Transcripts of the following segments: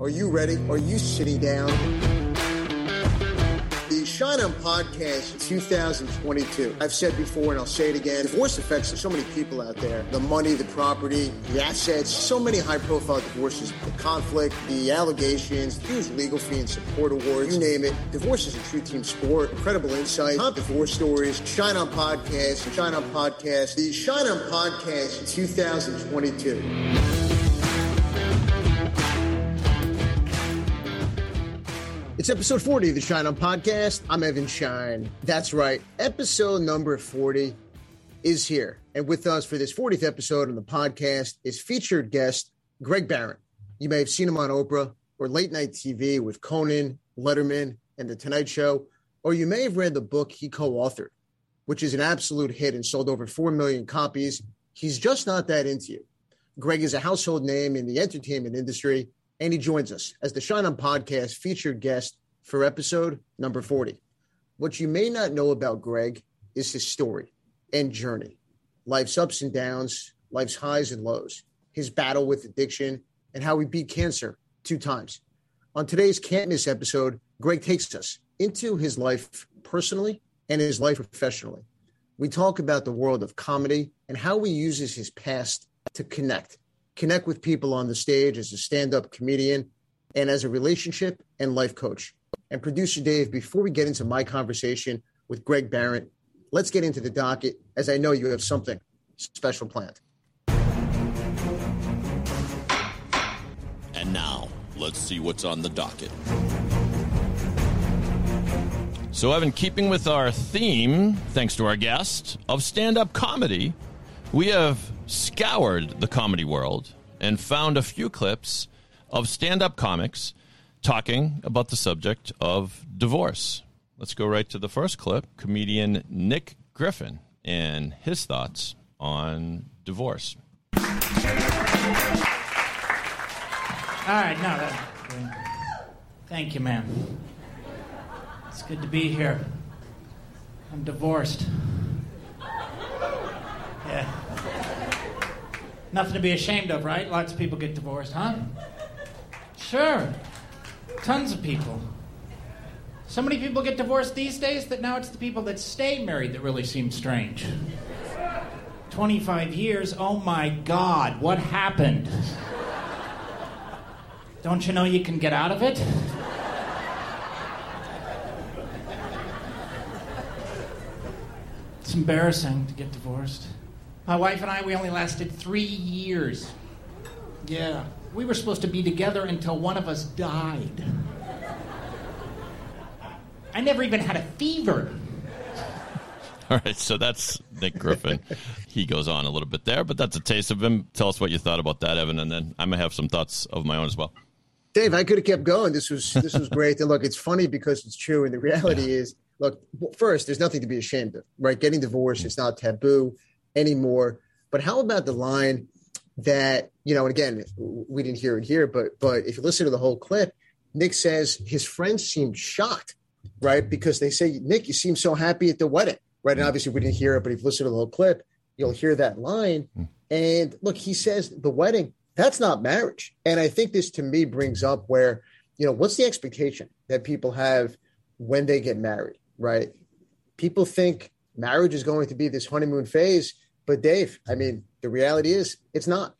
Are you ready? Are you sitting down? The Shine On Podcast 2022. I've said before and I'll say it again. Divorce affects so many people out there. The money, the property, the assets, so many high-profile divorces. The conflict, the allegations, huge legal fee and support awards, you name it. Divorce is a true team sport. Incredible insight, top divorce stories. Shine On Podcast, Shine On Podcast. The Shine On Podcast 2022. It's episode 40 of the Shine On Podcast. I'm Evan Shine. That's right. Episode number 40 is here. And with us for this 40th episode on the podcast is featured guest Greg Barrett. You may have seen him on Oprah or late night TV with Conan, Letterman, and The Tonight Show. Or you may have read the book he co-authored, which is an absolute hit and sold over 4 million copies. He's Just Not That Into You. Greg is a household name in the entertainment industry, and he joins us as the Shine On Podcast featured guest for episode number 40. What you may not know about Greg is his story and journey, life's ups and downs, life's highs and lows, his battle with addiction, and how he beat cancer 2 times. On today's Can't Miss episode, Greg takes us into his life personally and his life professionally. We talk about the world of comedy and how he uses his past to connect with people on the stage as a stand-up comedian and as a relationship and life coach. And producer Dave, before we get into my conversation with Greg Barrett, let's get into the docket, as I know you have something special planned. And now, let's see what's on the docket. So, Evan, keeping with our theme, thanks to our guest, of stand-up comedy, we have scoured the comedy world and found a few clips of stand-up comics talking about the subject of divorce. Let's go right to the first clip, comedian Nick Griffin and his thoughts on divorce. All right, no, thank you, ma'am. It's good to be here. I'm divorced. Yeah. Nothing to be ashamed of, right? Lots of people get divorced, huh? Sure. Tons of people. So many people get divorced these days that now it's the people that stay married that really seem strange. 25 years, oh my God, what happened? Don't you know you can get out of it? It's embarrassing to get divorced. My wife and I, we only lasted 3 years. Yeah. We were supposed to be together until one of us died. I never even had a fever. All right, so that's Nick Griffin. He goes on a little bit there, but that's a taste of him. Tell us what you thought about that, Evan, and then I may have some thoughts of my own as well. Dave, I could have kept going. This was great. And look, it's funny because it's true, and the reality is, look, first, there's nothing to be ashamed of, right? Getting divorced is not taboo anymore. But how about the line that, you know, and again, we didn't hear it here, but if you listen to the whole clip, Nick says his friends seemed shocked, right? Because they say, Nick, you seem so happy at the wedding, right? And obviously we didn't hear it, but if you listen to the whole clip, you'll hear that line. And look, he says the wedding, that's not marriage. And I think this to me brings up where, you know, what's the expectation that people have when they get married, right? People think marriage is going to be this honeymoon phase. But Dave, I mean, the reality is it's not.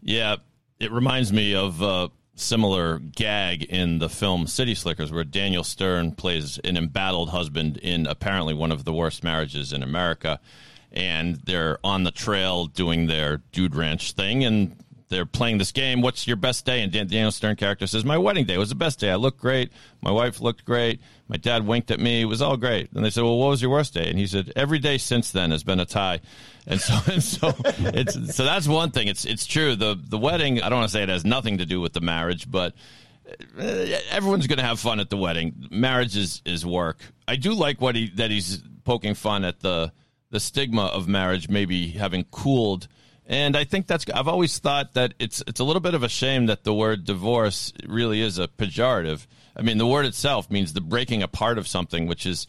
Yeah, it reminds me of a similar gag in the film City Slickers where Daniel Stern plays an embattled husband in apparently one of the worst marriages in America. And they're on the trail doing their dude ranch thing and they're playing this game. What's your best day? And Daniel Stern character says, my wedding day was the best day. I looked great. My wife looked great. My dad winked at me. It was all great. And they said, well, what was your worst day? And he said, every day since then has been a tie. And so that's one thing. It's true. The wedding, I don't want to say it has nothing to do with the marriage, but everyone's going to have fun at the wedding. Marriage is work. I do like that he's poking fun at the stigma of marriage, maybe having cooled. And I think I've always thought that it's a little bit of a shame that the word divorce really is a pejorative. I mean, the word itself means the breaking apart of something, which is,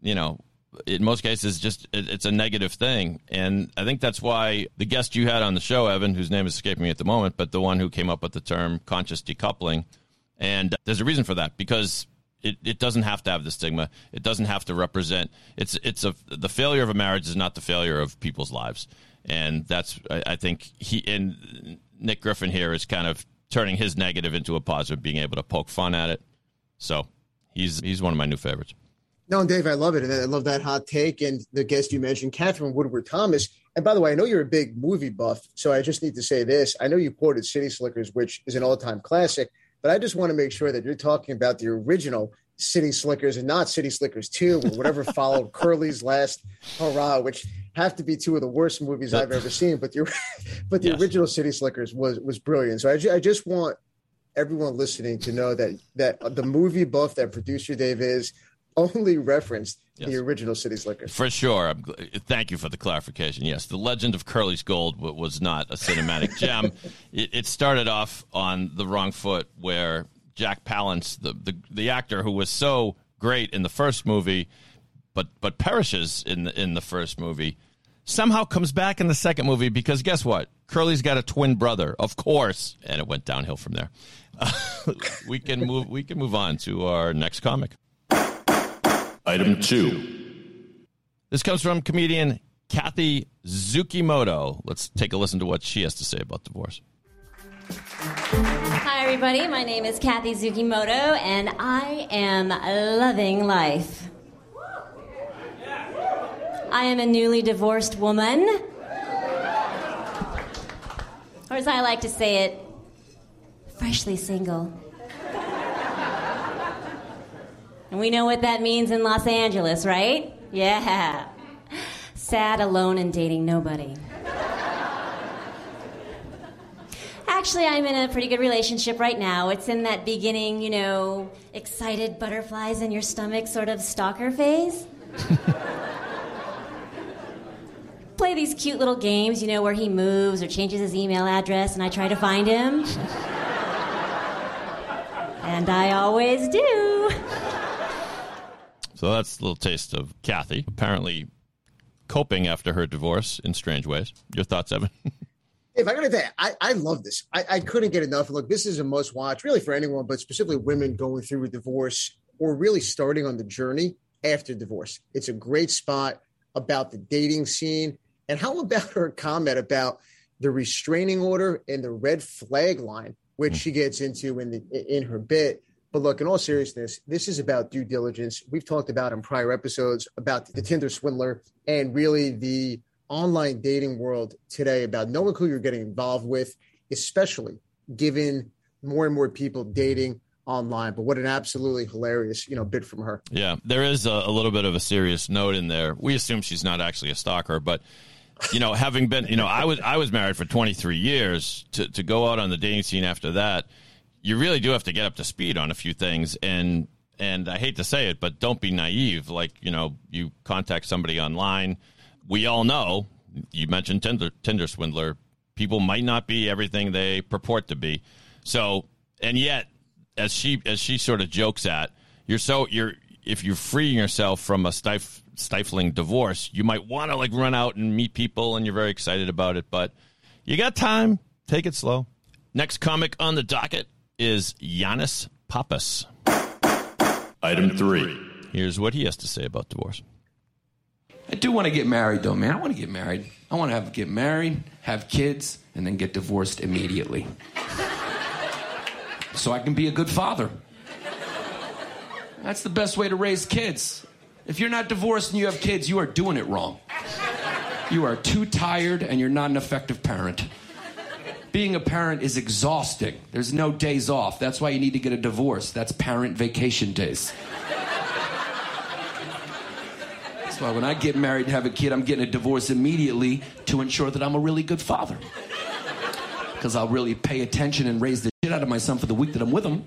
you know, in most cases, just it's a negative thing. And I think that's why the guest you had on the show, Evan, whose name is escaping me at the moment, but the one who came up with the term conscious decoupling. And there's a reason for that, because it doesn't have to have the stigma. It doesn't have to represent. The failure of a marriage is not the failure of people's lives. And that's, I think, Nick Griffin here is kind of turning his negative into a positive, being able to poke fun at it. So he's one of my new favorites. No, and Dave, I love it. And I love that hot take. And the guest you mentioned, Catherine Woodward Thomas. And by the way, I know you're a big movie buff, so I just need to say this. I know you quoted City Slickers, which is an all-time classic, but I just want to make sure that you're talking about the original City Slickers and not City Slickers 2 or whatever followed Curly's Last Hurrah, which have to be two of the worst movies I've ever seen. But the original City Slickers was brilliant. So I just want everyone listening to know that the movie buff that producer Dave is only referenced the original City Slickers. For sure. Thank you for the clarification. Yes, the Legend of Curly's Gold was not a cinematic gem. It started off on the wrong foot, where Jack Palance, the actor who was so great in the first movie, but perishes in the first movie, somehow comes back in the second movie, because guess what? Curly's got a twin brother, of course, and it went downhill from there. We can move on to our next comic. Item 2. This comes from comedian Kathy Zukimoto. Let's take a listen to what she has to say about divorce. Hi, everybody. My name is Kathy Zukimoto, and I am loving life. I am a newly divorced woman. Or as I like to say it, freshly single. And we know what that means in Los Angeles, right? Yeah. Sad, alone, and dating nobody. Actually, I'm in a pretty good relationship right now. It's in that beginning, excited butterflies in your stomach sort of stalker phase. Play these cute little games, where he moves or changes his email address, and I try to find him. And I always do. So that's a little taste of Kathy, apparently coping after her divorce in strange ways. Your thoughts, Evan? If I got to tell you, I love this. I couldn't get enough. Look, this is a must watch really for anyone, but specifically women going through a divorce or really starting on the journey after divorce. It's a great spot about the dating scene. And how about her comment about the restraining order and the red flag line, which she gets into in her bit. But look, in all seriousness, this is about due diligence. We've talked about in prior episodes about the Tinder Swindler and really the online dating world today about knowing who you're getting involved with, especially given more and more people dating online. But what an absolutely hilarious, bit from her. Yeah, there is a little bit of a serious note in there. We assume she's not actually a stalker, but having been, I was married for 23 years, to go out on the dating scene after that, you really do have to get up to speed on a few things. And I hate to say it, but don't be naive. Like, you contact somebody online. We all know, you mentioned Tinder Swindler, people might not be everything they purport to be. So, and yet, as she sort of jokes at, if you're freeing yourself from a stifling divorce, you might want to run out and meet people, and you're very excited about it, but you got time, take it slow. Next comic on the docket is Giannis Pappas. Item 3. Here's what he has to say about divorce. I do want to get married, though, man. I want to get married. I want to get married, have kids, and then get divorced immediately. So I can be a good father. That's the best way to raise kids. If you're not divorced and you have kids, you are doing it wrong. You are too tired, and you're not an effective parent. Being a parent is exhausting. There's no days off. That's why you need to get a divorce. That's parent vacation days. That's why when I get married and have a kid, I'm getting a divorce immediately to ensure that I'm a really good father. Because I'll really pay attention and raise the shit out of my son for the week that I'm with him.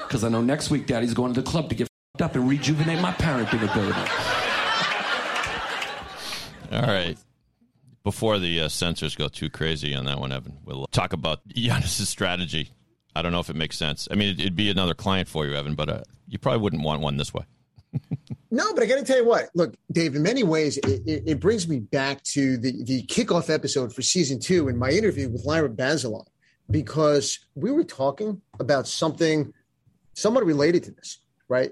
Because I know next week Daddy's going to the club to get fucked up and rejuvenate my parenting ability. All right. Before the censors go too crazy on that one, Evan, we'll talk about Giannis's strategy. I don't know if it makes sense. I mean, it'd be another client for you, Evan, but you probably wouldn't want one this way. No, but I got to tell you what. Look, Dave, in many ways, it brings me back to the kickoff episode for season 2 in my interview with Lyra Bazelon, because we were talking about something somewhat related to this, right?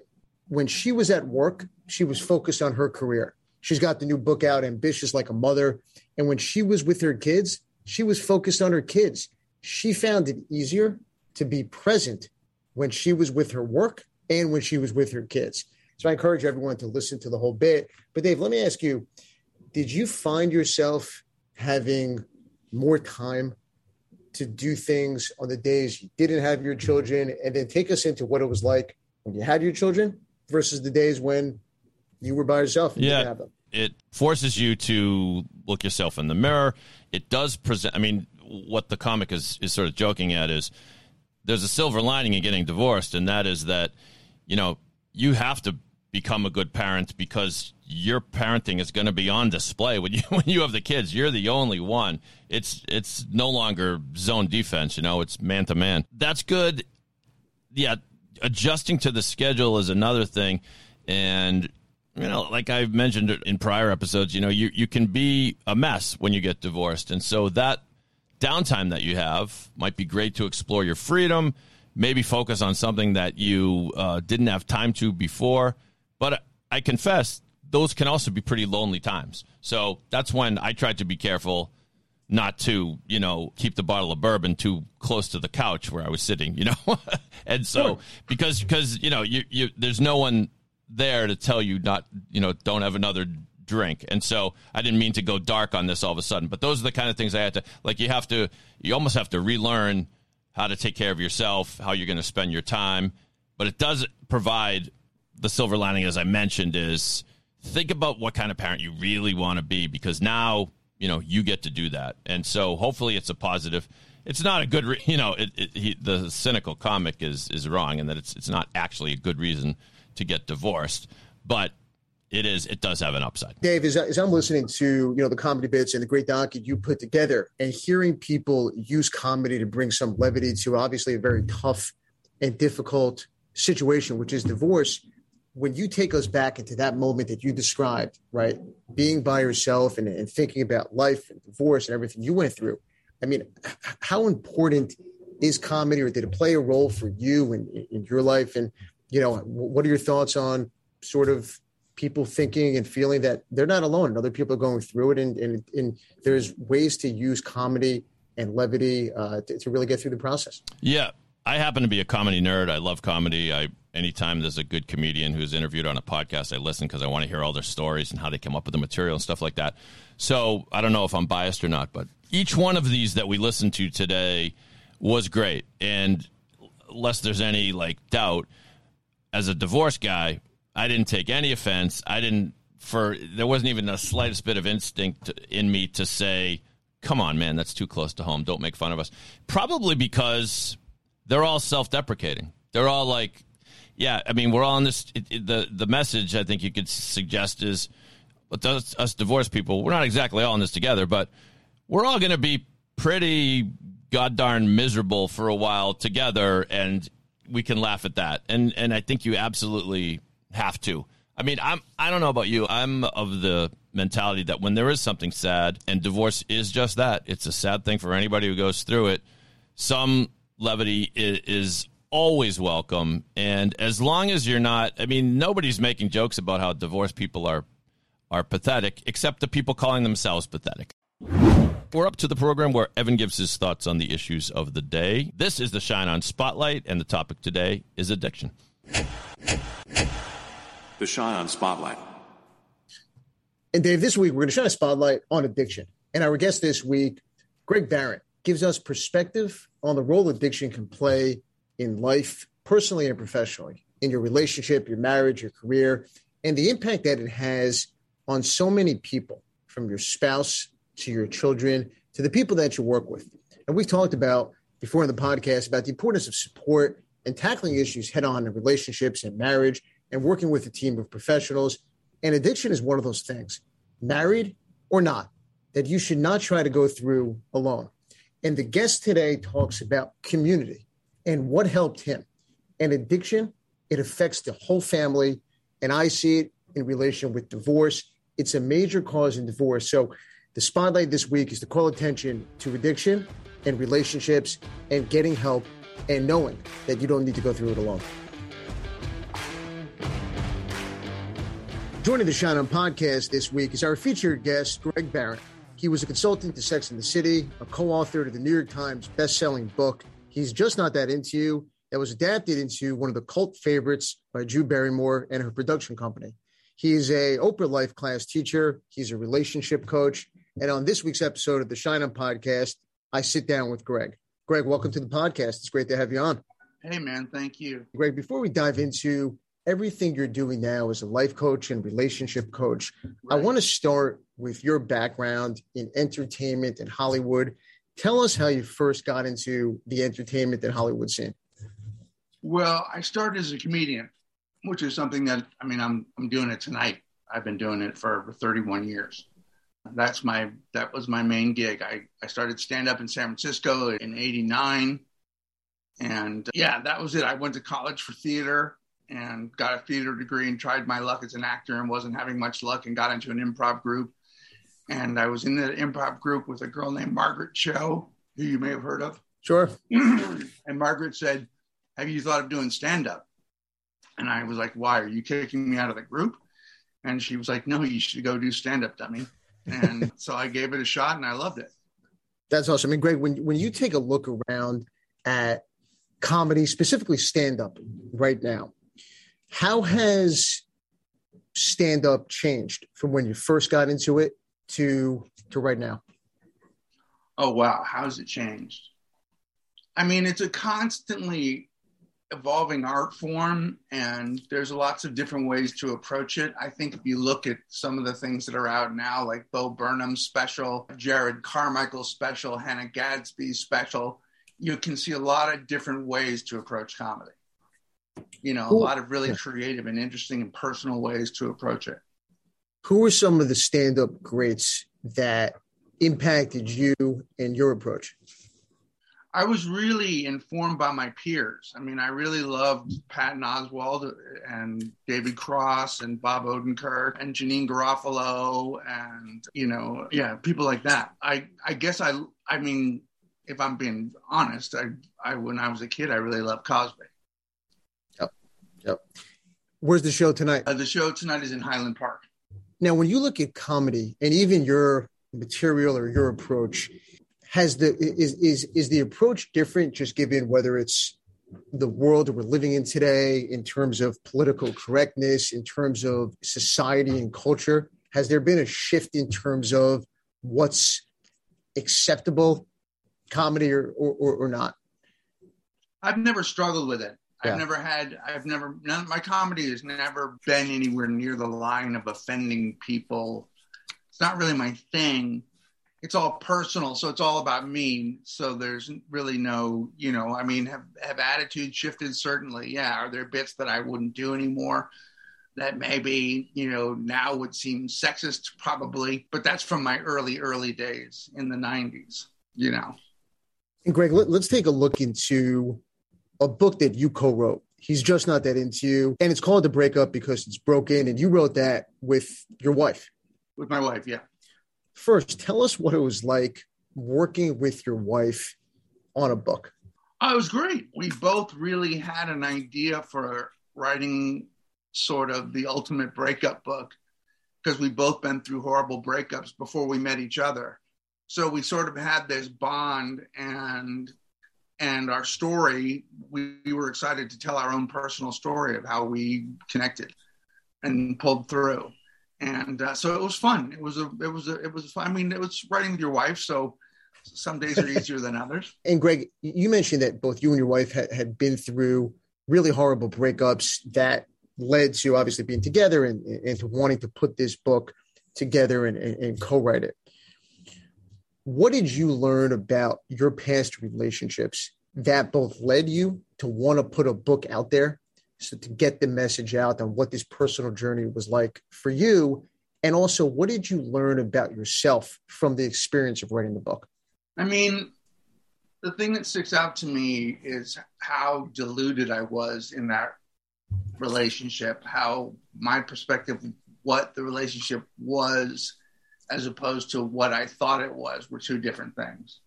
When she was at work, she was focused on her career. She's got the new book out, Ambitious Like a Mother. And when she was with her kids, she was focused on her kids. She found it easier to be present when she was with her work and when she was with her kids. So I encourage everyone to listen to the whole bit. But Dave, let me ask you, did you find yourself having more time to do things on the days you didn't have your children? And then take us into what it was like when you had your children versus the days when you were by yourself and didn't have them. It forces you to look yourself in the mirror. It does present, I mean, what the comic is sort of joking at is there's a silver lining in getting divorced. And that is that, you know, you have to become a good parent because your parenting is going to be on display when you have the kids. You're the only one. It's no longer zone defense, you know, it's man to man. That's good. Yeah. Adjusting to the schedule is another thing. And, you know, like I've mentioned in prior episodes, you know, you can be a mess when you get divorced. And so that downtime that you have might be great to explore your freedom, maybe focus on something that you didn't have time to before. But I confess, those can also be pretty lonely times. So that's when I tried to be careful not to, you know, keep the bottle of bourbon too close to the couch where I was sitting, you know. And so because you know, you there's no one there to tell you not, you know, don't have another drink. And so I didn't mean to go dark on this all of a sudden, but those are the kind of things I had to, like, you almost have to relearn how to take care of yourself, how you're going to spend your time. But it does provide the silver lining, as I mentioned, is think about what kind of parent you really want to be, because now, you know, you get to do that. And so hopefully it's a positive. It's not a good, the cynical comic is wrong, and that it's not actually a good reason to get divorced, but it does have an upside. Dave, as I'm listening to, you know, the comedy bits and the great docket you put together and hearing people use comedy to bring some levity to obviously a very tough and difficult situation, which is divorce. When you take us back into that moment that you described, right, being by yourself and thinking about life and divorce and everything you went through, I mean, how important is comedy, or did it play a role for you in your life? And, you know, what are your thoughts on sort of people thinking and feeling that they're not alone and other people are going through it, and there's ways to use comedy and levity to really get through the process? Yeah. I happen to be a comedy nerd. I love comedy. Anytime there's a good comedian who's interviewed on a podcast, I listen because I want to hear all their stories and how they come up with the material and stuff like that. So I don't know if I'm biased or not, but each one of these that we listened to today was great. And lest there's any like doubt, as a divorce guy, I didn't take any offense. There wasn't even the slightest bit of instinct in me to say, come on, man, that's too close to home. Don't make fun of us. Probably because they're all self-deprecating. They're all like, yeah, I mean, we're all in this. The message I think you could suggest is, us divorced people, we're not exactly all in this together, but we're all going to be pretty goddarn miserable for a while together, and we can laugh at that. And I think you absolutely have to. I mean, I don't know about you. I'm of the mentality that when there is something sad, and divorce is just that, it's a sad thing for anybody who goes through it, some levity is always welcome. And as long as you're not, I mean, nobody's making jokes about how divorced people are pathetic, except the people calling themselves pathetic. We're up to the program where Evan gives his thoughts on the issues of the day. This is the Shine On Spotlight, and the topic today is addiction. The Shine On Spotlight. And Dave, this week we're going to shine a spotlight on addiction. And our guest this week, Greg Barrett, gives us perspective on the role addiction can play in life, personally and professionally, in your relationship, your marriage, your career, and the impact that it has on so many people, from your spouse to your children to the people that you work with. And we've talked about before in the podcast about the importance of support and tackling issues head on in relationships and marriage and working with a team of professionals. And addiction is one of those things, married or not, that you should not try to go through alone. And the guest today talks about community and what helped him. And addiction, it affects the whole family. And I see it in relation with divorce. It's a major cause in divorce. So the spotlight this week is to call attention to addiction and relationships and getting help and knowing that you don't need to go through it alone. Joining the Shine On Podcast this week is our featured guest, Greg Barrett. He was a consultant to Sex and the City, a co-author to the New York Times best-selling book, He's Just Not That Into You, that was adapted into one of the cult favorites by Drew Barrymore and her production company. He is an Oprah Life class teacher. He's a relationship coach. And on this week's episode of the Shine On Podcast, I sit down with Greg. Greg, welcome to the podcast. It's great to have you on. Hey, man. Thank you. Greg, before we dive into everything you're doing now as a life coach and relationship coach, right, I want to start with your background in entertainment and Hollywood. Tell us how you first got into the entertainment and Hollywood scene. Well, I started as a comedian, which is something that, I mean, I'm doing it tonight. I've been doing it for over 31 years. That was my main gig. I started stand up in San Francisco in 89. And yeah, that was it. I went to college for theater and got a theater degree and tried my luck as an actor and wasn't having much luck and got into an improv group. And I was in the improv group with a girl named Margaret Cho, who you may have heard of. Sure. And Margaret said, "Have you thought of doing stand up?" And I was like, "Why? Are you kicking me out of the group?" And she was like, "No, you should go do stand-up, dummy." And so I gave it a shot and I loved it. That's awesome. I mean, Greg, when you take a look around at comedy, specifically stand-up right now, how has stand-up changed from when you first got into it to right now? Oh, wow. How's it changed? I mean, it's a constantly evolving art form, and there's lots of different ways to approach it. I think if you look at some of the things that are out now, like Bo Burnham's special, Jared Carmichael's special, Hannah Gadsby's special, you can see a lot of different ways to approach comedy. You know, a lot of really creative and interesting and personal ways to approach it. Who are some of the stand-up greats that impacted you and your approach? I was really informed by my peers. I mean, I really loved Patton Oswalt and David Cross and Bob Odenkirk and Janine Garofalo and, you know, yeah, people like that. I guess, if I'm being honest, I when I was a kid, I really loved Cosby. Yep. Where's the show tonight? The show tonight is in Highland Park. Now, when you look at comedy and even your material or your approach, is the approach different just given whether it's the world that we're living in today in terms of political correctness, in terms of society and culture? Has there been a shift in terms of what's acceptable comedy or not? I've never struggled with it. Yeah. My comedy has never been anywhere near the line of offending people. It's not really my thing. It's all personal, so it's all about me. So there's really no, you know, I mean, have attitudes shifted? Certainly, yeah. Are there bits that I wouldn't do anymore that maybe, you know, now would seem sexist? Probably, but that's from my early days in the 90s, you know. And Greg, let's take a look into a book that you co-wrote, He's Just Not That Into You, and it's called The Breakup Because It's Broken, and you wrote that with your wife. With my wife, yeah. First, tell us what it was like working with your wife on a book. Oh, it was great. We both really had an idea for writing sort of the ultimate breakup book because we've both been through horrible breakups before we met each other. So we sort of had this bond and our story, we were excited to tell our own personal story of how we connected and pulled through. And so it was fun. It was fun. I mean, it was writing with your wife. So some days are easier than others. And Greg, you mentioned that both you and your wife had been through really horrible breakups that led to obviously being together and to wanting to put this book together and co-write it. What did you learn about your past relationships that both led you to want to put a book out there? So to get the message out on what this personal journey was like for you, and also what did you learn about yourself from the experience of writing the book? I mean, the thing that sticks out to me is how deluded I was in that relationship, how my perspective, what the relationship was, as opposed to what I thought it was, were two different things.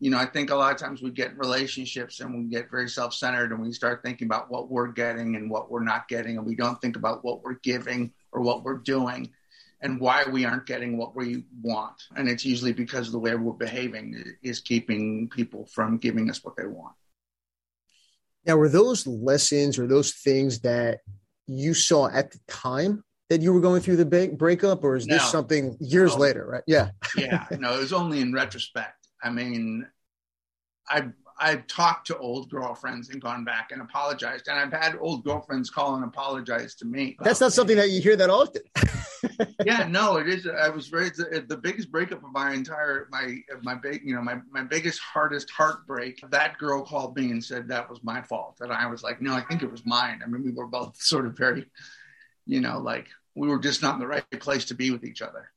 You know, I think a lot of times we get in relationships and we get very self-centered and we start thinking about what we're getting and what we're not getting. And we don't think about what we're giving or what we're doing and why we aren't getting what we want. And it's usually because the way we're behaving is keeping people from giving us what they want. Now, were those lessons or those things that you saw at the time that you were going through the breakup, or is this something years later, right? Yeah. No, it was only in retrospect. I mean, I've talked to old girlfriends and gone back and apologized. And I've had old girlfriends call and apologize to me. That's not something that you hear that often. It is. I was very, the biggest breakup of my entire, my biggest, hardest heartbreak. That girl called me and said that was my fault. And I was like, no, I think it was mine. I mean, we were both sort of very, we were just not in the right place to be with each other.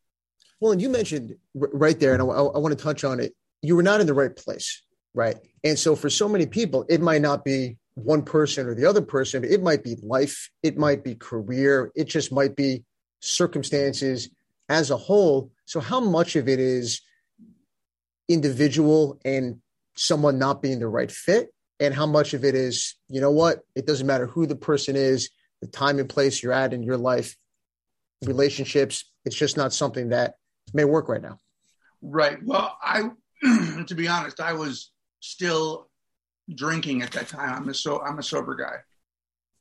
Well, and you mentioned right there, and I want to touch on it. You were not in the right place, right? And so for so many people, it might not be one person or the other person, but it might be life. It might be career. It just might be circumstances as a whole. So how much of it is individual and someone not being the right fit? And how much of it is, you know what, it doesn't matter who the person is, the time and place you're at in your life, relationships, it's just not something that may work right now. Right. Well, to be honest, I was still drinking at that time. I'm a sober guy.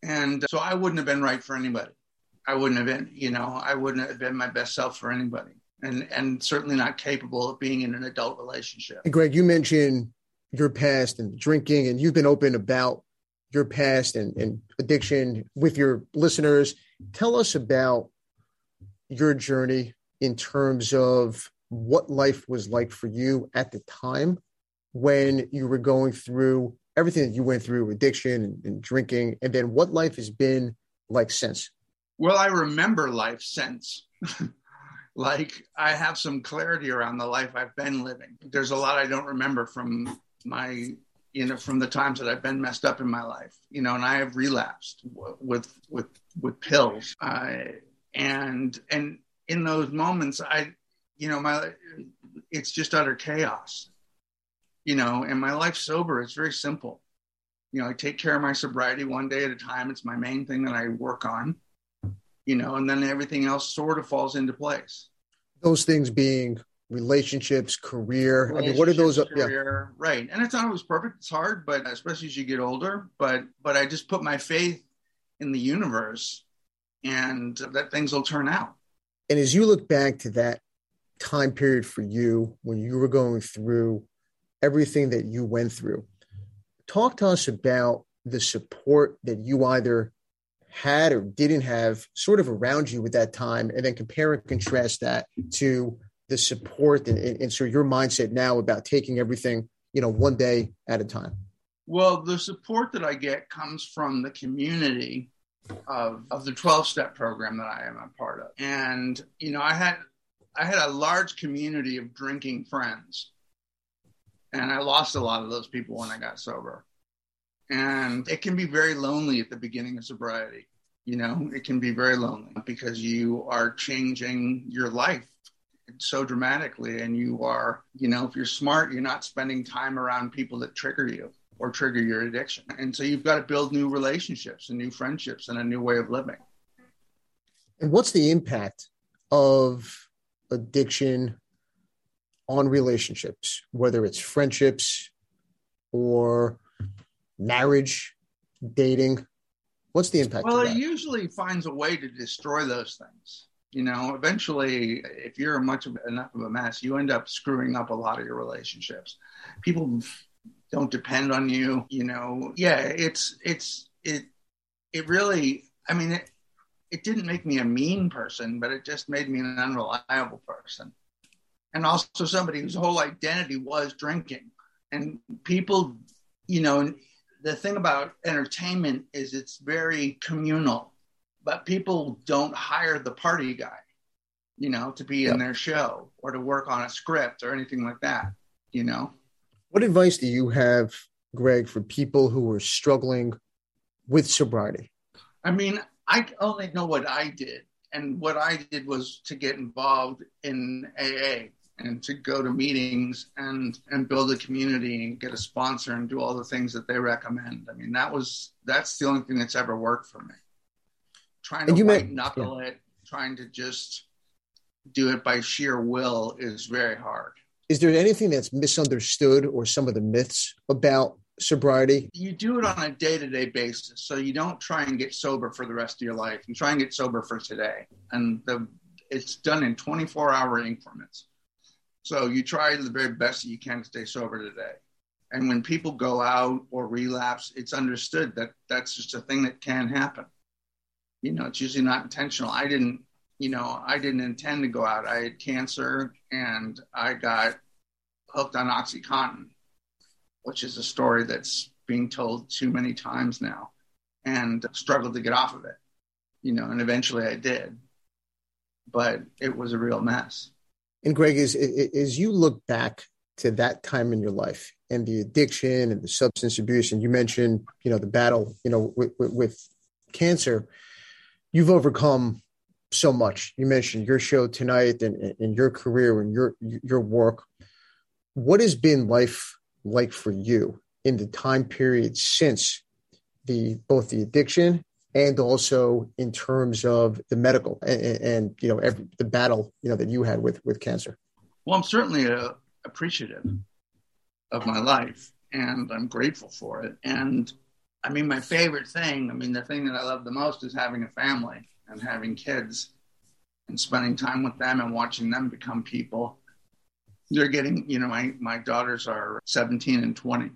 And so I wouldn't have been right for anybody. I wouldn't have been, I wouldn't have been my best self for anybody, and certainly not capable of being in an adult relationship. And Greg, you mentioned your past and drinking, and you've been open about your past and addiction with your listeners. Tell us about your journey in terms of what life was like for you at the time when you were going through everything that you went through, addiction and drinking, and then what life has been like since. Well, I remember life since. I have some clarity around the life I've been living. There's a lot I don't remember from my, from the times that I've been messed up in my life, and I have relapsed with pills. And in those moments, it's just utter chaos, and my life sober is very simple. I take care of my sobriety one day at a time. It's my main thing that I work on, and then everything else sort of falls into place. Those things being relationships, career. I mean, what are those? Career, yeah. Right. And it's not always perfect. It's hard, but especially as you get older, but I just put my faith in the universe and that things will turn out. And as you look back to that time period for you, when you were going through everything that you went through, talk to us about the support that you either had or didn't have sort of around you at that time, and then compare and contrast that to the support and so your mindset now about taking everything, one day at a time. Well, the support that I get comes from the community of the 12-step program that I am a part of. And, I had a large community of drinking friends, and I lost a lot of those people when I got sober. And it can be very lonely at the beginning of sobriety. It can be very lonely because you are changing your life so dramatically. And you are, if you're smart, you're not spending time around people that trigger you or trigger your addiction. And so you've got to build new relationships and new friendships and a new way of living. And what's the impact of addiction on relationships, whether it's friendships or marriage, dating? What's the impact? Well, it usually finds a way to destroy those things. Eventually, if you're enough of a mess, you end up screwing up a lot of your relationships. People don't depend on you. It really, it didn't make me a mean person, but it just made me an unreliable person. And also somebody whose whole identity was drinking. And people, the thing about entertainment is it's very communal, but people don't hire the party guy, to be in their show or to work on a script or anything like that, What advice do you have, Greg, for people who are struggling with sobriety? I mean, I only know what I did. And what I did was to get involved in AA and to go to meetings and build a community and get a sponsor and do all the things that they recommend. I mean, that's the only thing that's ever worked for me. Trying to white knuckle it, trying to just do it by sheer will is very hard. Is there anything that's misunderstood or some of the myths about sobriety? You do it on a day-to-day basis, so you don't try and get sober for the rest of your life. You try and get sober for today, and it's done in 24-hour increments. So you try the very best that you can to stay sober today. And when people go out or relapse, it's understood that that's just a thing that can happen. You know, it's usually not intentional. I didn't intend to go out. I had cancer, and I got hooked on OxyContin, which is a story that's being told too many times now, and struggled to get off of it, you know, and eventually I did, but it was a real mess. And Greg, as you look back to that time in your life and the addiction and the substance abuse, and you mentioned, you know, the battle, you know, with cancer, you've overcome so much. You mentioned your show tonight and your career and your work. What has been life like for you in the time period since both the addiction and also in terms of the medical and you know, the battle, you know, that you had with cancer? Well, I'm certainly appreciative of my life, and I'm grateful for it. And I mean, my favorite thing, I mean, the thing that I love the most is having a family and having kids and spending time with them and watching them become people. They're getting, you know, my daughters are 17 and 20.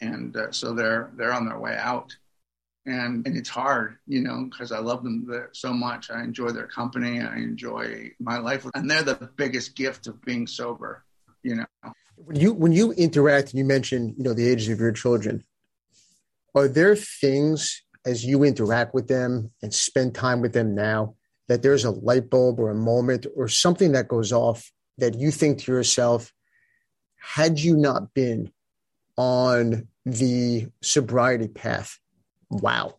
And so they're on their way out. And it's hard, you know, because I love them so much. I enjoy their company. I enjoy my life. And they're the biggest gift of being sober, you know. When you interact, and you mentioned, you know, the ages of your children, are there things as you interact with them and spend time with them now that there's a light bulb or a moment or something that goes off that you think to yourself, had you not been on the sobriety path, wow,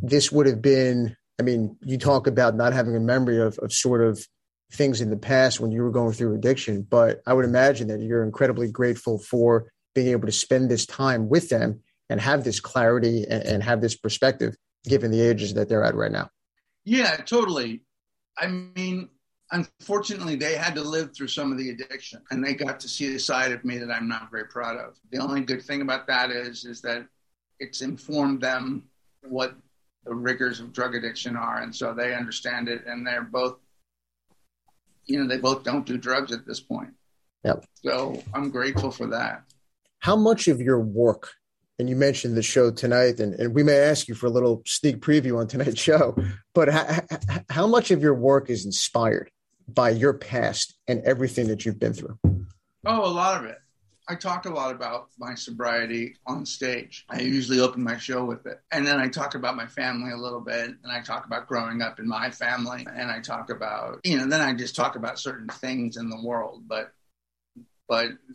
this would have been, I mean, you talk about not having a memory of sort of things in the past when you were going through addiction, but I would imagine that you're incredibly grateful for being able to spend this time with them and have this clarity and have this perspective, given the ages that they're at right now. Yeah, totally. I mean, unfortunately, they had to live through some of the addiction, and they got to see a side of me that I'm not very proud of. The only good thing about that is that it's informed them what the rigors of drug addiction are, and so they understand it, and they're both, you know, they both don't do drugs at this point. Yep. So I'm grateful for that. How much of your work, and you mentioned the show tonight, and we may ask you for a little sneak preview on tonight's show, but how much of your work is inspired by your past and everything that you've been through? Oh, a lot of it. I talk a lot about my sobriety on stage. I usually open my show with it. And then I talk about my family a little bit. And I talk about growing up in my family. And I talk about, you know, then I just talk about certain things in the world. But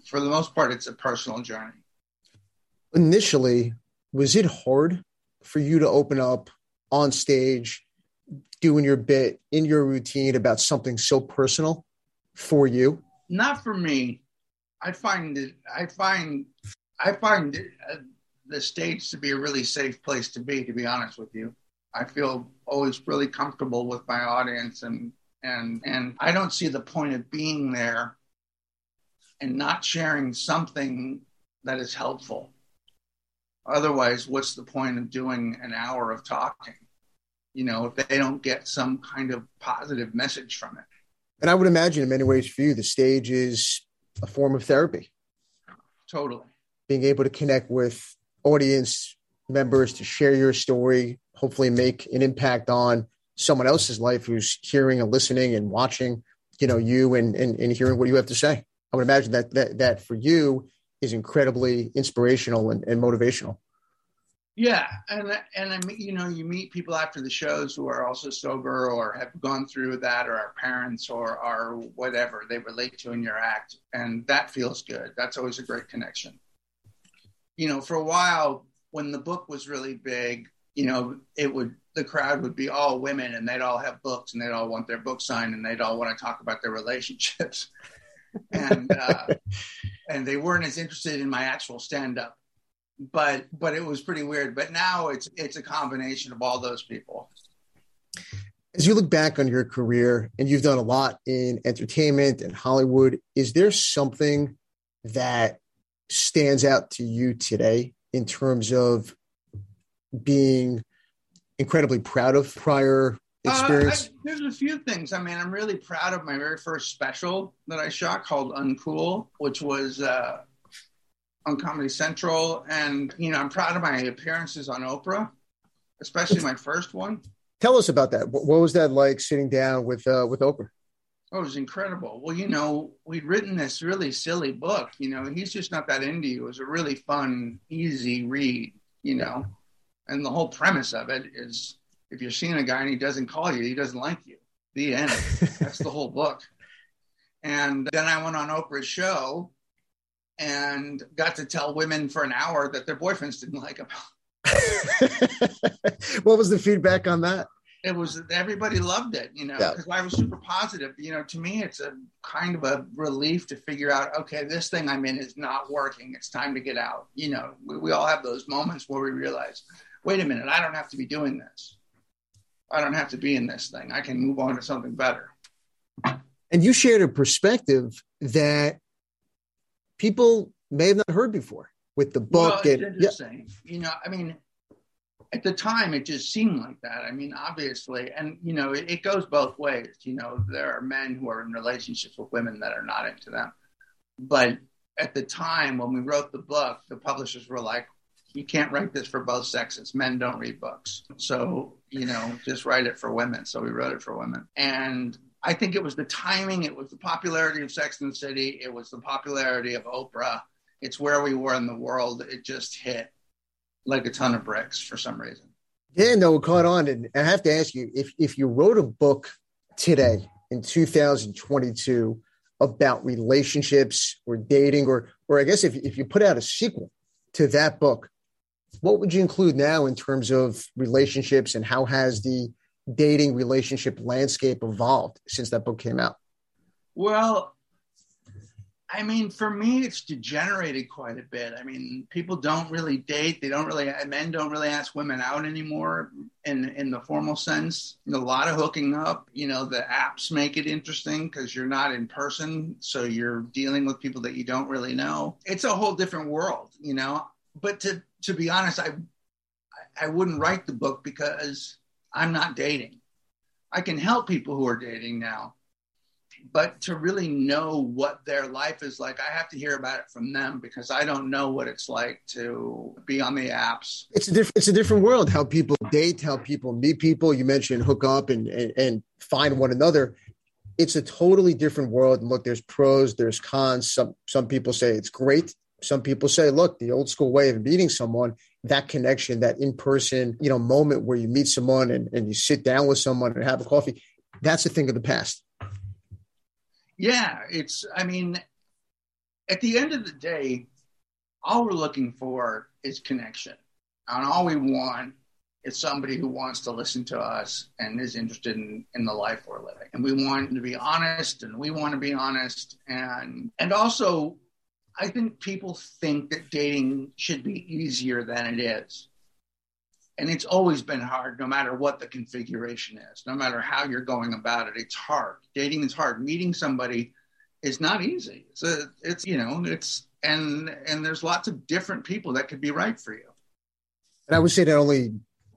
for the most part, it's a personal journey. Initially, was it hard for you to open up on stage, doing your bit in your routine about something so personal for you? Not for me. I find the stage to be a really safe place to be honest with you. I feel always really comfortable with my audience, and I don't see the point of being there and not sharing something that is helpful. Otherwise, what's the point of doing an hour of talking? You know, if they don't get some kind of positive message from it. And I would imagine in many ways for you, the stage is a form of therapy. Totally. Being able to connect with audience members to share your story, hopefully make an impact on someone else's life who's hearing and listening and watching, you know, you and hearing what you have to say. I would imagine that for you is incredibly inspirational and motivational. Yeah. And I mean, you know, you meet people after the shows who are also sober or have gone through that, or are parents, or are whatever they relate to in your act. And that feels good. That's always a great connection. You know, for a while when the book was really big, you know, it would, the crowd would be all women and they'd all have books and they'd all want their book signed and they'd all want to talk about their relationships. And they weren't as interested in my actual stand-up, but it was pretty weird. But now it's a combination of all those people. As you look back on your career, and you've done a lot in entertainment and Hollywood, is there something that stands out to you today in terms of being incredibly proud of prior experience? There's a few things. I mean, I'm really proud of my very first special that I shot called Uncool, which was on Comedy Central. And, you know, I'm proud of my appearances on Oprah, especially my first one. Tell us about that. What was that like sitting down with Oprah? Oh, it was incredible. Well, you know, we'd written this really silly book, you know, He's Just Not That Into You. It was a really fun, easy read, you know, and the whole premise of it is if you're seeing a guy and he doesn't call you, he doesn't like you. The end. That's the whole book. And then I went on Oprah's show and got to tell women for an hour that their boyfriends didn't like them. What was the feedback on that? It was, everybody loved it, you know, because I was super positive. You know, to me, it's a kind of a relief to figure out, okay, this thing I'm in is not working. It's time to get out. You know, we all have those moments where we realize, wait a minute, I don't have to be doing this. I don't have to be in this thing. I can move on to something better. And you shared a perspective that people may have not heard before with the book. Well, it's interesting. Yeah. You know, I mean, at the time, it just seemed like that. I mean, obviously, and, you know, it goes both ways. You know, there are men who are in relationships with women that are not into them. But at the time when we wrote the book, the publishers were like, you can't write this for both sexes. Men don't read books. So, you know, just write it for women. So we wrote it for women. And I think it was the timing. It was the popularity of Sex and the City. It was the popularity of Oprah. It's where we were in the world. It just hit like a ton of bricks for some reason. Yeah, no, it caught on. And I have to ask you, if you wrote a book today in 2022 about relationships or dating, or I guess if you put out a sequel to that book, what would you include now in terms of relationships, and how has the dating relationship landscape evolved since that book came out? Well, I mean, for me, it's degenerated quite a bit. I mean, people don't really date. They don't really, men don't really ask women out anymore in the formal sense. A lot of hooking up, you know, the apps make it interesting because you're not in person. So you're dealing with people that you don't really know. It's a whole different world, you know, but to be honest, I wouldn't write the book because I'm not dating. I can help people who are dating now, but to really know what their life is like, I have to hear about it from them because I don't know what it's like to be on the apps. It's a different world, how people date, how people meet people. You mentioned hook up and find one another. It's a totally different world. And look, there's pros, there's cons. Some people say it's great. Some people say, look, the old school way of meeting someone, that connection, that in-person, you know, moment where you meet someone and you sit down with someone and have a coffee, that's a thing of the past. Yeah, it's, I mean, at the end of the day, all we're looking for is connection. And all we want is somebody who wants to listen to us and is interested in the life we're living. And we want to be honest, and we want to be honest. And also, I think people think that dating should be easier than it is. And it's always been hard, no matter what the configuration is, no matter how you're going about it. It's hard. Dating is hard. Meeting somebody is not easy. So it's, you know, it's, and there's lots of different people that could be right for you. And I would say not only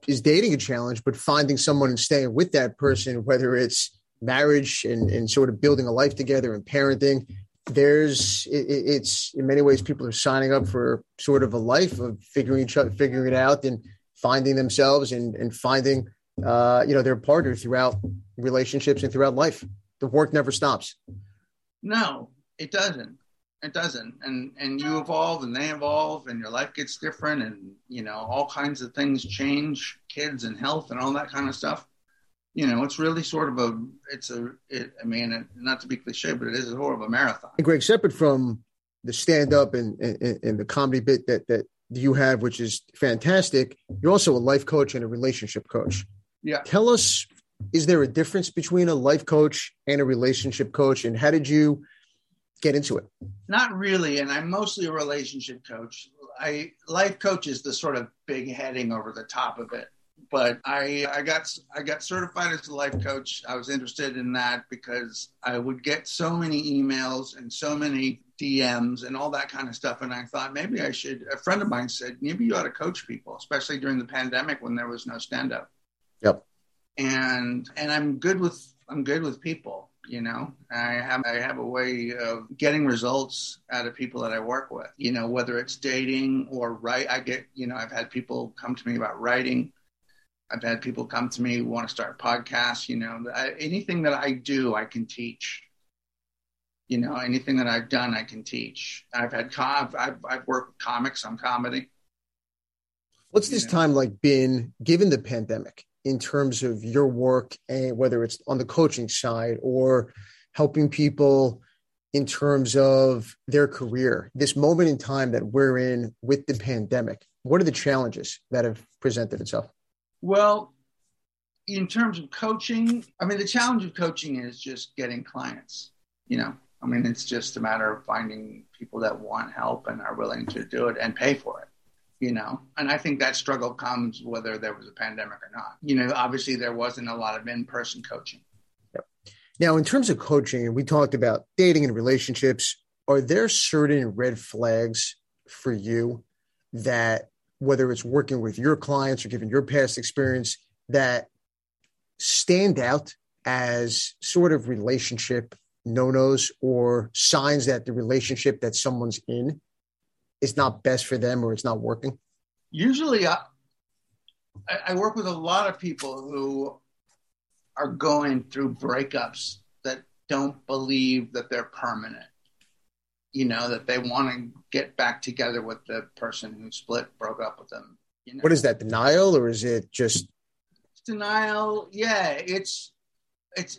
is dating a challenge, but finding someone and staying with that person, whether it's marriage and sort of building a life together and parenting, it's in many ways, people are signing up for sort of a life of figuring it out and finding themselves and finding, you know, their partner throughout relationships and throughout life. The work never stops. No, it doesn't. It doesn't. And you evolve and they evolve and your life gets different and, you know, all kinds of things change, kids and health and all that kind of stuff. You know, it's really sort of not to be cliche, but it is a sort of a marathon. And Greg, separate from the stand up and the comedy bit that you have, which is fantastic. You're also a life coach and a relationship coach. Yeah. Tell us, is there a difference between a life coach and a relationship coach? And how did you get into it? Not really. And I'm mostly a relationship coach. Life coach is the sort of big heading over the top of it. But I got certified as a life coach. I was interested in that because I would get so many emails and so many DMs and all that kind of stuff. And I thought maybe I should, a friend of mine said, maybe you ought to coach people, especially during the pandemic when there was no stand up. Yep. And I'm good with people, you know, I have a way of getting results out of people that I work with, you know, whether it's dating or I've had people come to me about writing. I've had people come to me who want to start podcasts, you know, anything that I do, I can teach, you know, anything that I've done, I can teach. I've worked with comics on comedy. What's this time like been given the pandemic in terms of your work, and whether it's on the coaching side or helping people in terms of their career, this moment in time that we're in with the pandemic? What are the challenges that have presented itself? Well, in terms of coaching, I mean, the challenge of coaching is just getting clients, you know, I mean, it's just a matter of finding people that want help and are willing to do it and pay for it, you know, and I think that struggle comes whether there was a pandemic or not. You know, obviously there wasn't a lot of in-person coaching. Yep. Now, in terms of coaching, and we talked about dating and relationships, are there certain red flags for you that, whether it's working with your clients or given your past experience, that stand out as sort of relationship no-nos or signs that the relationship that someone's in is not best for them or it's not working? Usually I work with a lot of people who are going through breakups that don't believe that they're permanent. You know, that they want to get back together with the person who broke up with them. You know? What is that, denial, or is it just? It's denial, yeah. It's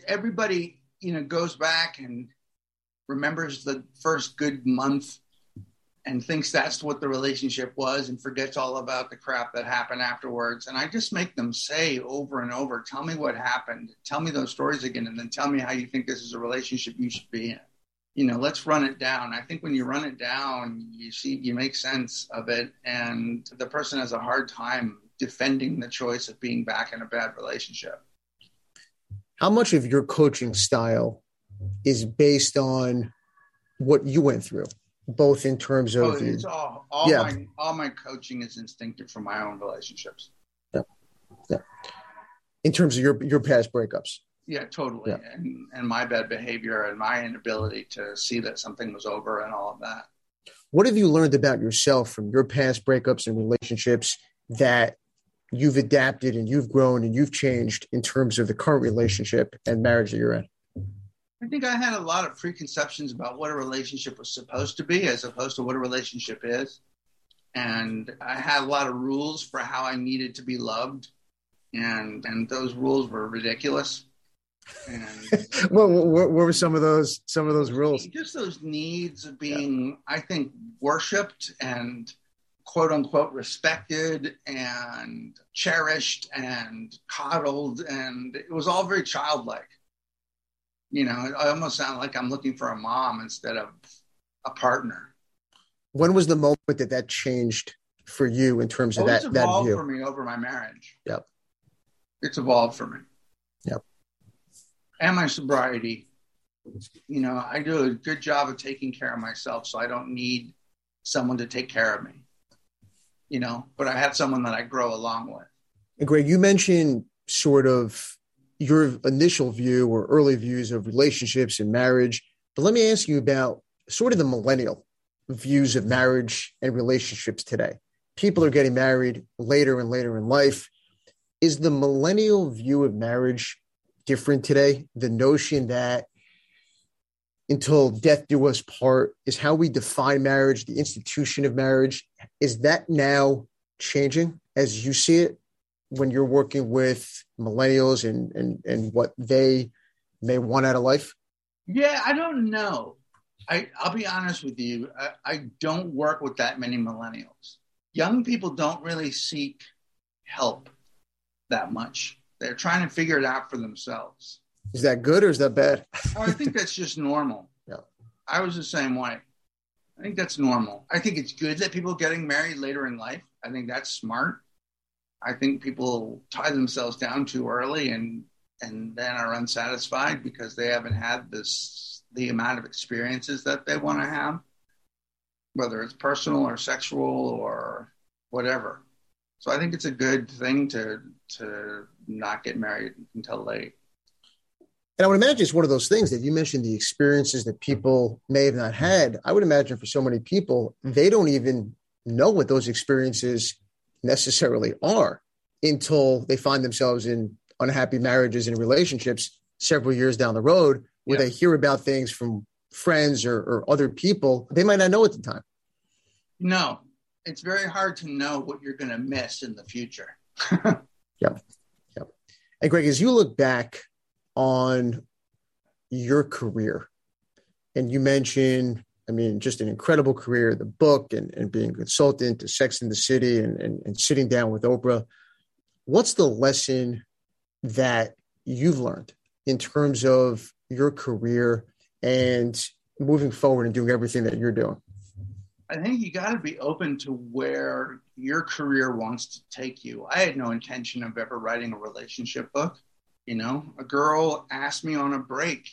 everybody, you know, goes back and remembers the first good month and thinks that's what the relationship was and forgets all about the crap that happened afterwards. And I just make them say over and over, tell me what happened, tell me those stories again, and then tell me how you think this is a relationship you should be in. You know, let's run it down. I think when you run it down, you make sense of it. And the person has a hard time defending the choice of being back in a bad relationship. How much of your coaching style is based on what you went through, both in terms of... All my coaching is instinctive from my own relationships. Yeah. Yeah. In terms of your past breakups. Yeah, totally. Yeah. And my bad behavior and my inability to see that something was over and all of that. What have you learned about yourself from your past breakups and relationships that you've adapted and you've grown and you've changed in terms of the current relationship and marriage that you're in? I think I had a lot of preconceptions about what a relationship was supposed to be as opposed to what a relationship is. And I had a lot of rules for how I needed to be loved. And those rules were ridiculous. And what were some of those rules? Just those needs of being, yeah, I think, worshipped and quote unquote respected and cherished and coddled, and it was all very childlike. You know, I almost sound like I'm looking for a mom instead of a partner. When was the moment that changed for you in terms of that? It's evolved that view for me over my marriage. Yep, it's evolved for me. Yep. And my sobriety, you know, I do a good job of taking care of myself, so I don't need someone to take care of me, you know, but I have someone that I grow along with. And Greg, you mentioned sort of your initial view or early views of relationships and marriage, but let me ask you about sort of the millennial views of marriage and relationships today. People are getting married later and later in life. Is the millennial view of marriage different today? The notion that until death do us part is how we define marriage, the institution of marriage. Is that now changing as you see it when you're working with millennials and what they may want out of life? Yeah, I don't know. I'll be honest with you. I don't work with that many millennials. young people don't really seek help that much. They're trying to figure it out for themselves. Is that good or is that bad? Oh, I think that's just normal. Yeah. I was the same way. I think that's normal. I think it's good that people are getting married later in life. I think that's smart. I think people tie themselves down too early and then are unsatisfied because they haven't had the amount of experiences that they want to have, whether it's personal or sexual or whatever. So I think it's a good thing to not get married until late. And I would imagine it's one of those things that you mentioned, the experiences that people may have not had. I would imagine for so many people, they don't even know what those experiences necessarily are until they find themselves in unhappy marriages and relationships several years down the road where they hear about things from friends or other people they might not know at the time. No, it's very hard to know what you're going to miss in the future. Yep. And Greg, as you look back on your career, and you mentioned, I mean, just an incredible career, the book and being a consultant to Sex and the City and sitting down with Oprah, what's the lesson that you've learned in terms of your career and moving forward and doing everything that you're doing? I think you got to be open to where your career wants to take you. I had no intention of ever writing a relationship book. You know, a girl asked me on a break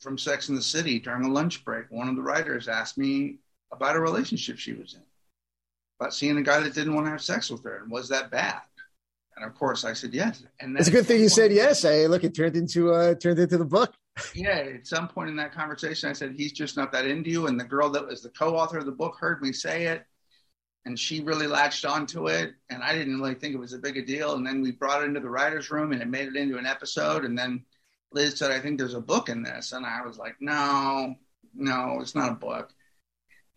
from Sex and the City during a lunch break. One of the writers asked me about a relationship she was in, about seeing a guy that didn't want to have sex with her. And was that bad? And of course I said, yes. And it's a good thing you said yes. Hey, look, it turned into the book. Yeah. At some point in that conversation, I said, He's Just Not That Into You. And the girl that was the co-author of the book heard me say it. And she really latched onto it. And I didn't really think it was a big a deal. And then we brought it into the writer's room and it made it into an episode. And then Liz said, I think there's a book in this. And I was like, no, it's not a book.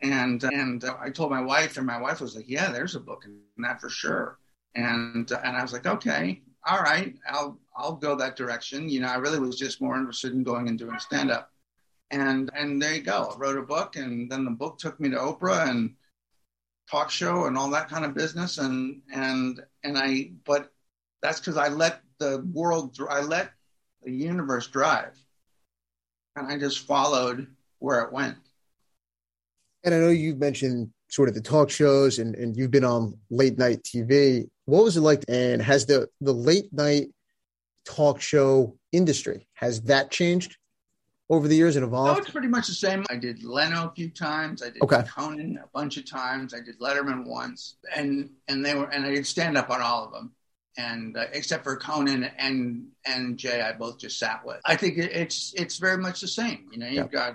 And I told my wife, and my wife was like, yeah, there's a book in that for sure. And I was like, okay, all right, I'll go that direction. You know, I really was just more interested in going and doing stand-up. And there you go. I wrote a book, and then the book took me to Oprah and talk show and all that kind of business. But that's because I let the universe drive, and I just followed where it went. And I know you've mentioned sort of the talk shows and you've been on late night TV. What was it like? And has the late night talk show industry, has that changed over the years and evolved? No, it's pretty much the same. I did Leno a few times. I did Conan a bunch of times. I did Letterman once, and I did stand up on all of them, and except for Conan and Jay, I both just sat with. I think it's very much the same. You know, you've got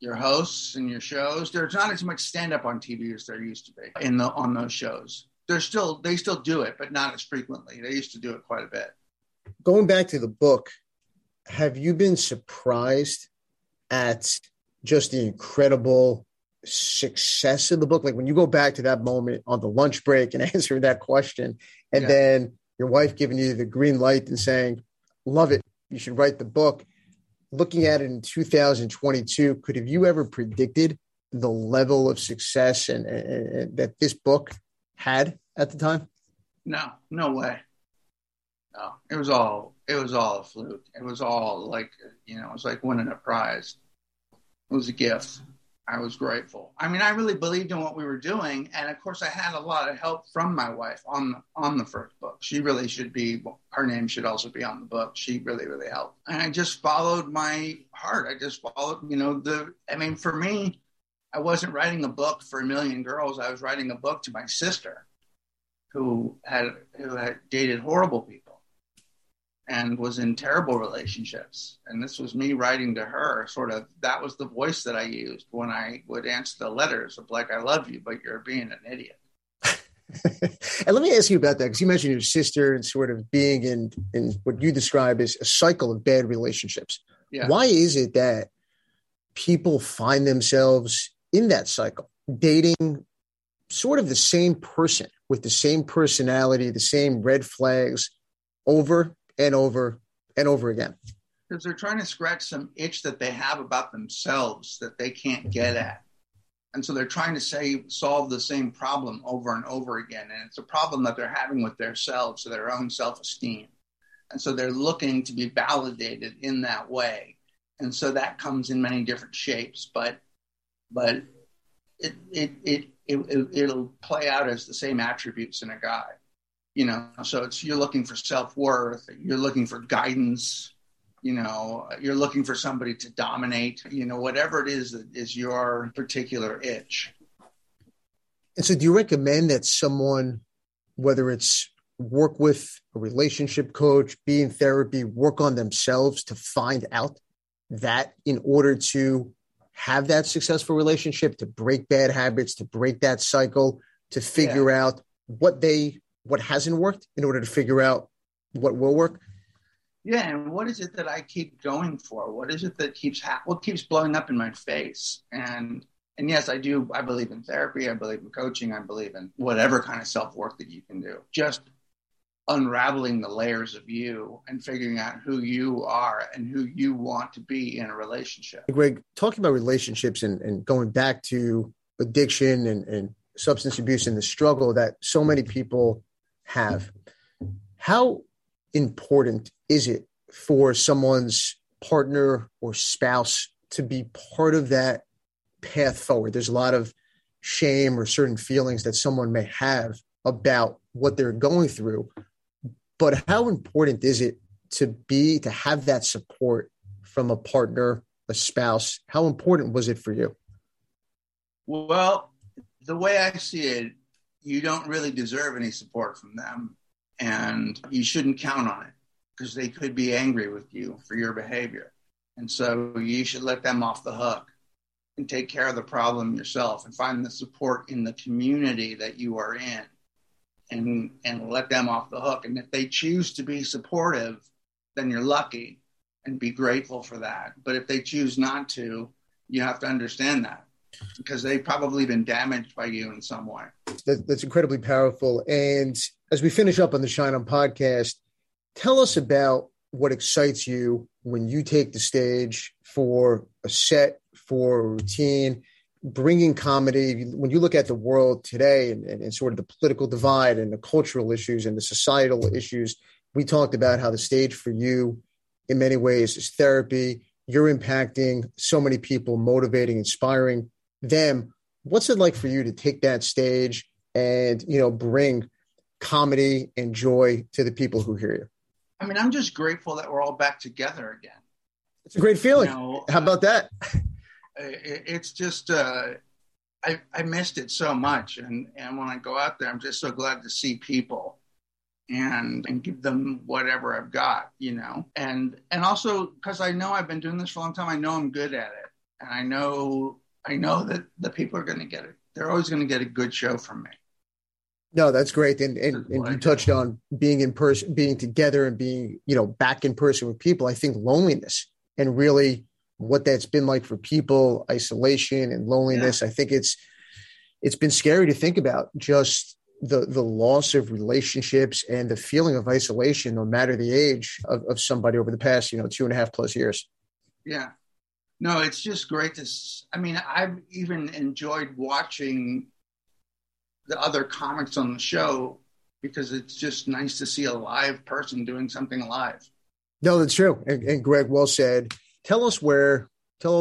your hosts and your shows. There's not as much stand up on TV as there used to be on those shows. They still do it, but not as frequently. They used to do it quite a bit. Going back to the book, have you been surprised at just the incredible success of the book? Like when you go back to that moment on the lunch break and answering that question, and then your wife giving you the green light and saying, love it, you should write the book. Looking at it in 2022, could have you ever predicted the level of success and that this book had at the time? No way. No, it was all a fluke. It was all like, you know, it was like winning a prize. It was a gift. I was grateful. I mean, I really believed in what we were doing. And of course I had a lot of help from my wife on the first book. She really should be, her name should also be on the book. She really, really helped. And I just followed my heart. I just followed, you know, for me, I wasn't writing a book for a million girls. I was writing a book to my sister who had dated horrible people and was in terrible relationships. And this was me writing to her, sort of, that was the voice that I used when I would answer the letters of like, I love you, but you're being an idiot. And let me ask you about that, because you mentioned your sister and sort of being in what you describe as a cycle of bad relationships. Yeah. Why is it that people find themselves in that cycle, dating sort of the same person with the same personality, the same red flags over and over and over again? Because they're trying to scratch some itch that they have about themselves that they can't get at. And so they're trying to solve the same problem over and over again. And it's a problem that they're having with themselves, their own self-esteem. And so they're looking to be validated in that way. And so that comes in many different shapes, but it'll play out as the same attributes in a guy, you know. So it's, you're looking for self-worth, you're looking for guidance, you know, you're looking for somebody to dominate, you know, whatever it is that is your particular itch. And so do you recommend that someone, whether it's work with a relationship coach, be in therapy, work on themselves to find out that in order to have that successful relationship, to break bad habits, to break that cycle, to figure out what hasn't worked in order to figure out what will work? Yeah. And what is it that I keep going for? What is it that keeps blowing up in my face? And yes, I do. I believe in therapy. I believe in coaching. I believe in whatever kind of self-work that you can do. Just unraveling the layers of you and figuring out who you are and who you want to be in a relationship. Greg, talking about relationships and going back to addiction and substance abuse and the struggle that so many people have, how important is it for someone's partner or spouse to be part of that path forward? There's a lot of shame or certain feelings that someone may have about what they're going through. But how important is it to have that support from a partner, a spouse? How important was it for you? Well, the way I see it, you don't really deserve any support from them, and you shouldn't count on it because they could be angry with you for your behavior. And so you should let them off the hook and take care of the problem yourself and find the support in the community that you are in. And let them off the hook. And if they choose to be supportive, then you're lucky and be grateful for that. But if they choose not to, you have to understand that because they've probably been damaged by you in some way. That's incredibly powerful. And as we finish up on the Shine On podcast, tell us about what excites you when you take the stage for a set, for a routine, bringing comedy. When you look at the world today and sort of the political divide and the cultural issues and the societal issues, we talked about how the stage for you in many ways is therapy. You're impacting so many people, motivating, inspiring them. What's it like for you to take that stage and, you know, bring comedy and joy to the people who hear you? I mean, I'm just grateful that we're all back together again. It's a great feeling. You know, how about that? It's just, I missed it so much. And when I go out there, I'm just so glad to see people and give them whatever I've got, you know. And also, because I know I've been doing this for a long time, I know I'm good at it. And I know that the people are going to get it. They're always going to get a good show from me. No, that's great. And you touched on being in person, being together and being, you know, back in person with people. I think loneliness and really what that's been like for people, isolation and loneliness. Yeah. I think it's been scary to think about just the loss of relationships and the feeling of isolation, no matter the age of somebody over the past, you know, 2.5+ years. Yeah. No, it's just great to, I mean, I've even enjoyed watching the other comics on the show because it's just nice to see a live person doing something live. No, that's true. And Greg, well said. Tell all the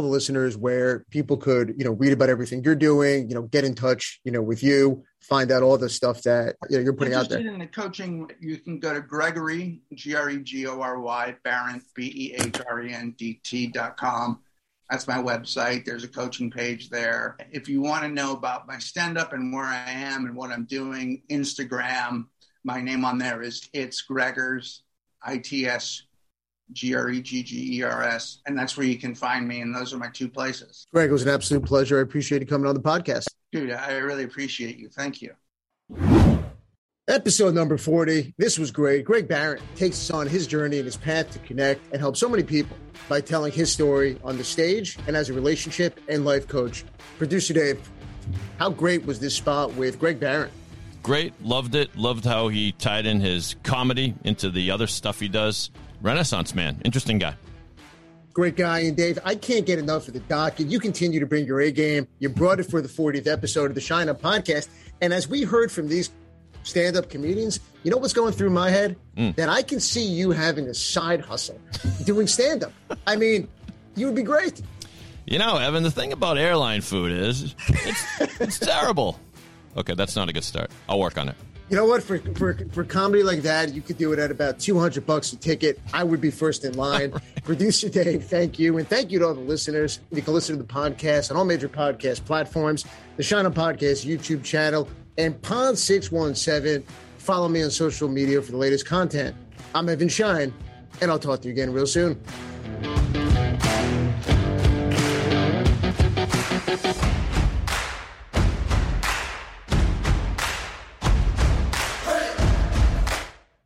listeners where people could, you know, read about everything you're doing, you know, get in touch, you know, with you, find out all the stuff that, you know, you're putting out there. In the coaching, you can go to Gregory, Gregory, Behrendt.com. That's my website. There's a coaching page there. If you want to know about my stand-up and where I am and what I'm doing, Instagram, my name on there is It's Gregers, ITS. Greggers, and that's where you can find me. And those are my two places. Greg, it was an absolute pleasure. I appreciate you coming on the podcast. Dude, I really appreciate you. Thank you. Episode number 40. This was great. Greg Barrett takes us on his journey and his path to connect and help so many people by telling his story on the stage and as a relationship and life coach. Producer Dave, how great was this spot with Greg Barrett? Great. Loved it. Loved how he tied in his comedy into the other stuff he does. Renaissance man. Interesting guy. Great guy. And Dave, I can't get enough of the docket. You continue to bring your A game. You brought it for the 40th episode of the Shine On Podcast. And as we heard from these stand-up comedians, you know what's going through my head? That I can see you having a side hustle doing stand-up. I mean, you would be great. You know, Evan, the thing about airline food is it's terrible. Okay, that's not a good start. I'll work on it. You know what? For comedy like that, you could do it at about $200 a ticket. I would be first in line. Right. Producer Dave, thank you. And thank you to all the listeners. You can listen to the podcast on all major podcast platforms, the Shine On Podcast YouTube channel, and Pond 617. Follow me on social media for the latest content. I'm Evan Shine, and I'll talk to you again real soon.